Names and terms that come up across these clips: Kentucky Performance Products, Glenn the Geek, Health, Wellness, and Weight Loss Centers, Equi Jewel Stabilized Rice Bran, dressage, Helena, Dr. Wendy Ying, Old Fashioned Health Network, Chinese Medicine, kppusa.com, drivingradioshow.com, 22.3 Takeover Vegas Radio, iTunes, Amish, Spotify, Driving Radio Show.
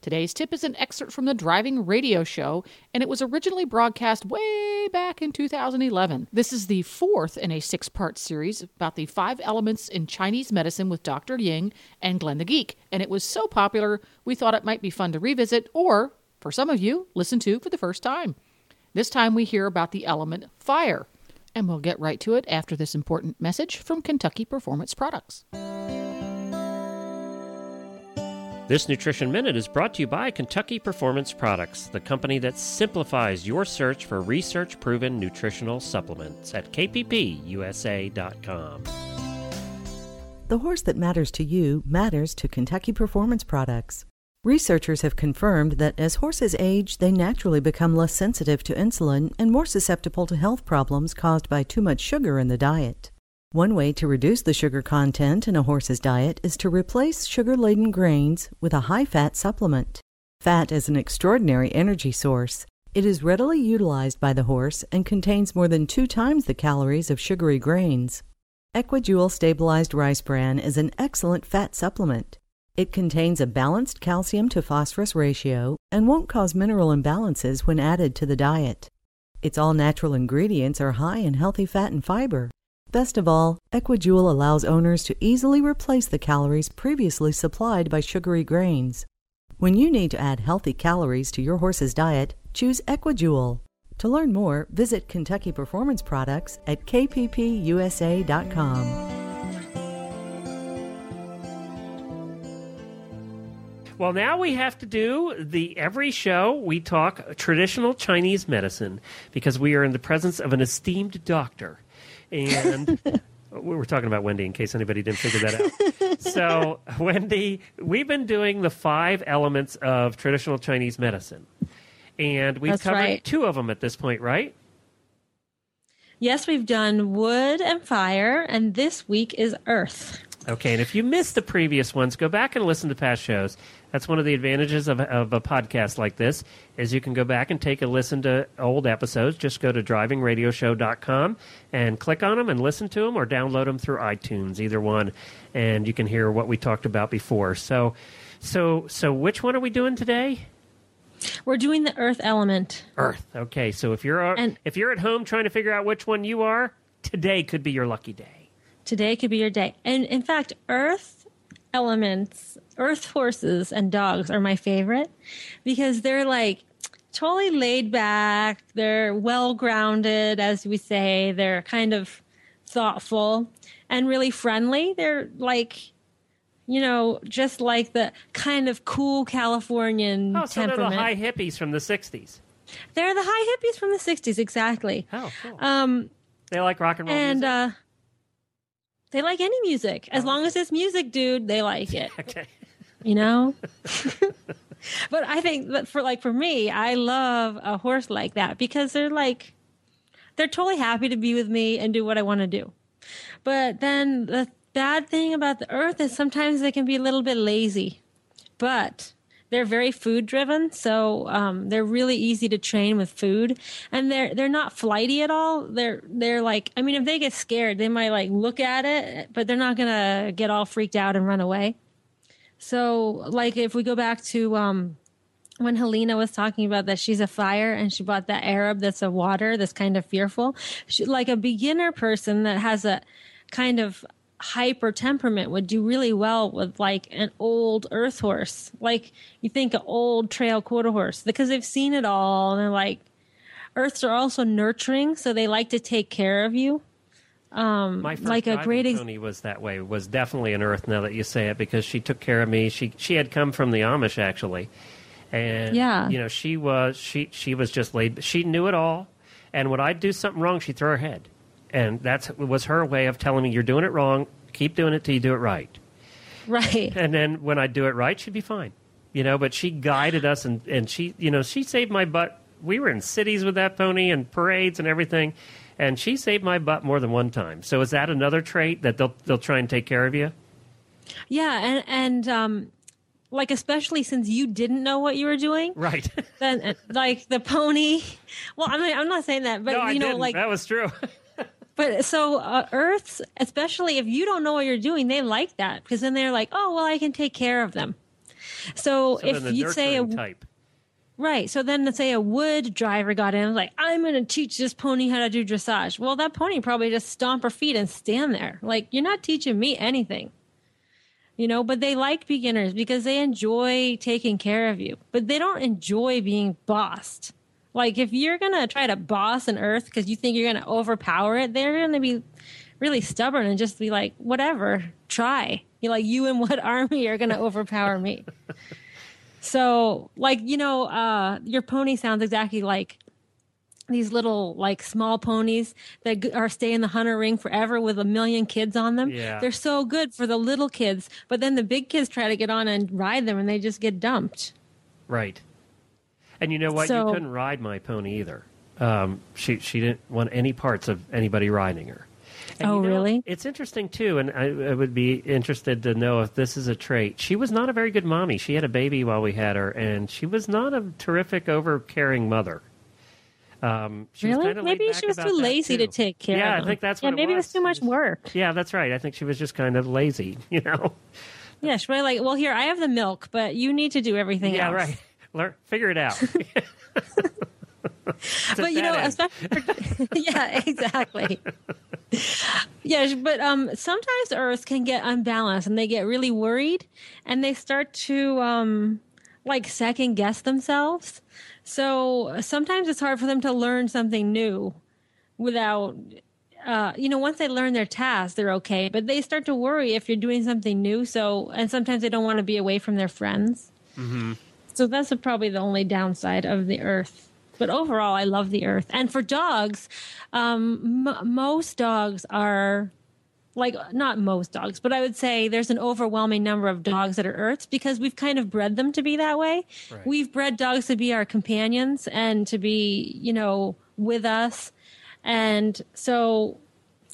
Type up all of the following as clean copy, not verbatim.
Today's tip is an excerpt from the Driving Radio Show, and it was originally broadcast way back in 2011. This is the fourth in a six-part series about the five elements in Chinese medicine with Dr. Ying and Glenn the Geek, and it was so popular we thought it might be fun to revisit or, for some of you, listen to for the first time. This time we hear about the element fire, and we'll get right to it after this important message from Kentucky Performance Products. This Nutrition Minute is brought to you by Kentucky Performance Products, the company that simplifies your search for research-proven nutritional supplements at kppusa.com. The horse that matters to you matters to Kentucky Performance Products. Researchers have confirmed that as horses age, they naturally become less sensitive to insulin and more susceptible to health problems caused by too much sugar in the diet. One way to reduce the sugar content in a horse's diet is to replace sugar-laden grains with a high-fat supplement. Fat is an extraordinary energy source. It is readily utilized by the horse and contains more than 2 times the calories of sugary grains. Equi Jewel Stabilized Rice Bran is an excellent fat supplement. It contains a balanced calcium to phosphorus ratio and won't cause mineral imbalances when added to the diet. Its all-natural ingredients are high in healthy fat and fiber. Best of all, Equi Jewel allows owners to easily replace the calories previously supplied by sugary grains. When you need to add healthy calories to your horse's diet, choose Equi Jewel. To learn more, visit Kentucky Performance Products at kppusa.com. Well, now we have to do every show we talk traditional Chinese medicine because we are in the presence of an esteemed doctor. And we were talking about Wendy in case anybody didn't figure that out. So, Wendy, we've been doing the 5 elements of traditional Chinese medicine. And we've covered 2 of them at this point, right? Yes, we've done wood and fire, and this week is earth. Okay, and if you missed the previous ones, go back and listen to past shows. That's one of the advantages of a podcast like this, is you can go back and take a listen to old episodes. Just go to drivingradioshow.com and click on them and listen to them or download them through iTunes, either one, and you can hear what we talked about before. So which one are we doing today? We're doing the earth element. Earth. Okay, so if you're at home trying to figure out which one you are, today could be your lucky day. Today could be your day. And in fact, earth elements, earth horses and dogs are my favorite because they're like totally laid back. They're well grounded, as we say. They're kind of thoughtful and really friendly. They're like, you know, just like the kind of cool Californian temperament. They're the high hippies from the 60s. They're the high hippies from the 60s, exactly. Oh, cool. They like rock and roll music. They like any music. As long as it's music, dude, they like it. Okay. You know? But I think that for me, I love a horse like that because they're totally happy to be with me and do what I want to do. But then the bad thing about the earth is sometimes they can be a little bit lazy. But they're very food driven, so they're really easy to train with food, and they're not flighty at all. They're like, I mean, if they get scared, they might look at it, but they're not gonna get all freaked out and run away. So if we go back to when Helena was talking about that she's a fire and she bought that Arab that's a water that's kind of fearful, she, like a beginner person that has a kind of hyper temperament would do really well with an old earth horse. You think an old trail quarter horse because they've seen it all. And they're earths are also nurturing. So they like to take care of you. My first pony was that way, was definitely an earth now that you say it, because she took care of me. She had come from the Amish actually. And she was just laid. She knew it all. And when I'd do something wrong, she'd throw her head. And that was her way of telling me, you're doing it wrong, keep doing it till you do it right. Right. And then when I do it right, she'd be fine. you know, but she guided us, and she, you know, she saved my butt. We were in cities with that pony and parades and everything, and she saved my butt more than one time. So is that another trait that they'll try and take care of you? Yeah, and like, especially since you didn't know what you were doing. Right. Then, like, the pony. Well, I mean, I'm not saying that, but, no, you know, didn't. Like. That was true. But so earths, especially if you don't know what you're doing, they like that, because then they're like, oh, well, I can take care of them. So if the you say a type. Right. So then let's say a wood driver got in and was like, I'm going to teach this pony how to do dressage. Well, that pony probably just stomp her feet and stand there. Like, you're not teaching me anything. You know, but they like beginners because they enjoy taking care of you, but they don't enjoy being bossed. Like, if you're going to try to boss an earth because you think you're going to overpower it, they're going to be really stubborn and just be like, whatever, try. You're like, you and what army are going to overpower me? So, like, you know, your pony sounds exactly like these little, like, small ponies that are stay in the hunter ring forever with a million kids on them. Yeah. They're so good for the little kids, but then the big kids try to get on and ride them, and they just get dumped. Right. And you know what? So, you couldn't ride my pony either. She didn't want any parts of anybody riding her. And, oh, you know, really? It's interesting, too, and I would be interested to know if this is a trait. She was not a very good mommy. She had a baby while we had her, and she was not a terrific, over-caring mother. She really? Was maybe she was too lazy to take care of. Yeah, I think that's what it was. Yeah, maybe it was too much work. Yeah, that's right. I think she was just kind of lazy, you know? Yeah, she was like, well, here, I have the milk, but you need to do everything else. Yeah, right. Figure it out. But, you know, especially yeah, exactly. Yeah, but sometimes earths can get unbalanced and they get really worried and they start to, like, second-guess themselves. So sometimes it's hard for them to learn something new without, you know, once they learn their task, they're okay. But they start to worry if you're doing something new. So, and sometimes they don't want to be away from their friends. Mm-hmm. So that's probably the only downside of the earth. But overall, I love the earth. And for dogs, most dogs are, like, not most dogs, but I would say there's an overwhelming number of dogs that are earths because we've kind of bred them to be that way. Right. We've bred dogs to be our companions and to be, you know, with us. And so,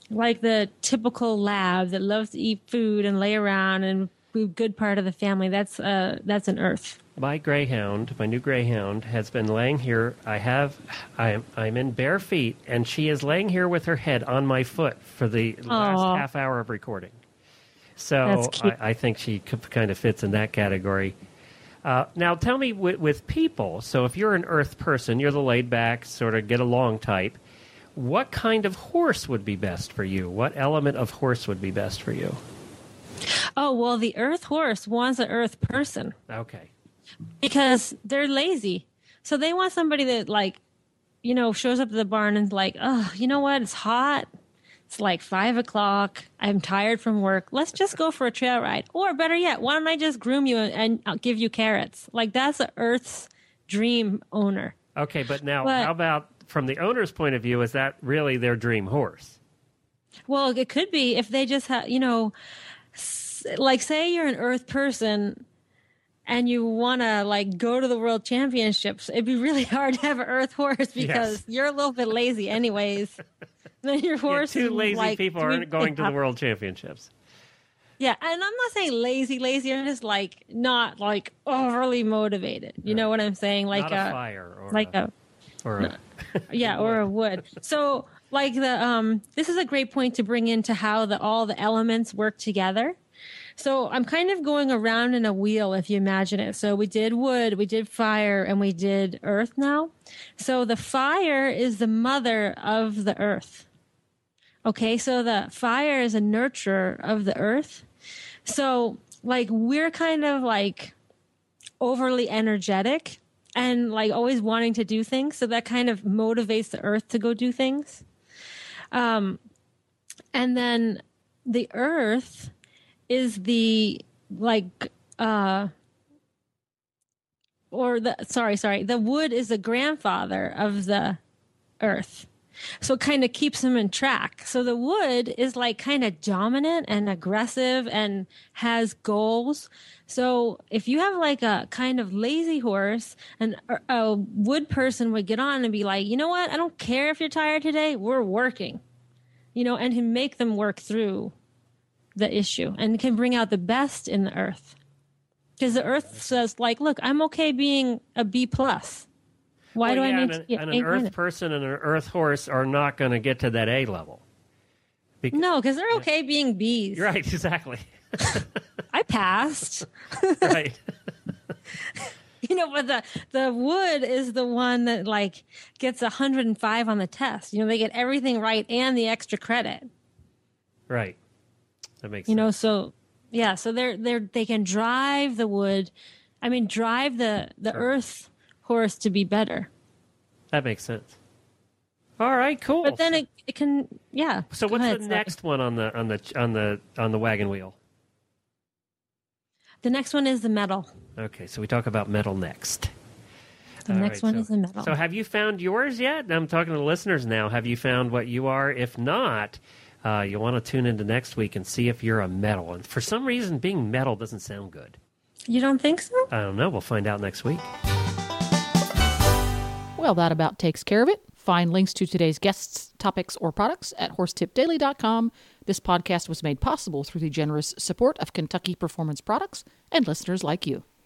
like, the typical lab that loves to eat food and lay around and be a good part of the family, that's an earth. My new greyhound, has been laying here. I'm in bare feet, and she is laying here with her head on my foot for the last half hour of recording. So I think she kind of fits in that category. Now, tell me with people. So if you're an earth person, you're the laid-back, sort of get-along type. What kind of horse would be best for you? What element of horse would be best for you? Oh, well, the earth horse wants an earth person. Okay. Because they're lazy. So they want somebody that, like, you know, shows up to the barn and's like, oh, you know what? It's hot. It's like 5 o'clock. I'm tired from work. Let's just go for a trail ride. Or better yet, why don't I just groom you and I'll give you carrots? Like, that's the earth's dream owner. Okay, but now how about from the owner's point of view, is that really their dream horse? Well, it could be if they just have, you know, like, say you're an earth person and you want to, like, go to the world championships, it'd be really hard to have an earth horse because you're a little bit lazy anyways. Then your horse is, like, people aren't going to the world championships. Yeah, and I'm not saying lazy. I'm just, like, not, like, overly motivated. You know what I'm saying? Like not a fire or like or a wood. So, like, the this is a great point to bring into how all the elements work together. So I'm kind of going around in a wheel, if you imagine it. So we did wood, we did fire, and we did earth now. So the fire is the mother of the earth. Okay, so the fire is a nurturer of the earth. So, like, we're kind of, like, overly energetic and, like, always wanting to do things. So that kind of motivates the earth to go do things. And then the earth is the, like, the wood is the grandfather of the earth. So it kind of keeps them in track. So the wood is like kind of dominant and aggressive and has goals. So if you have like a kind of lazy horse, and a wood person would get on and be like, you know what? I don't care if you're tired today. We're working, you know, and can make them work through the issue and can bring out the best in the earth. Because the earth says like, look, I'm okay being a B+. Why do I need to get an earth person and an earth horse are not going to get to that A level. No, because they're okay being Bs. Right, exactly. I passed. Right. You know, but the wood is the one that like gets 105 on the test. You know, they get everything right and the extra credit. Right. That makes sense. You know, so yeah, so they can drive the wood. I mean, drive the earth horse to be better. That makes sense. All right, cool. But then it can, yeah. So what's the next one on the wagon wheel? The next one is the metal. Okay, so we talk about metal next. The next one is the metal. So have you found yours yet? I'm talking to the listeners now. Have you found what you are? If not, you'll want to tune into next week and see if you're a metal. And for some reason, being metal doesn't sound good. You don't think so? I don't know. We'll find out next week. Well, that about takes care of it. Find links to today's guests, topics, or products at horsetipdaily.com. This podcast was made possible through the generous support of Kentucky Performance Products and listeners like you.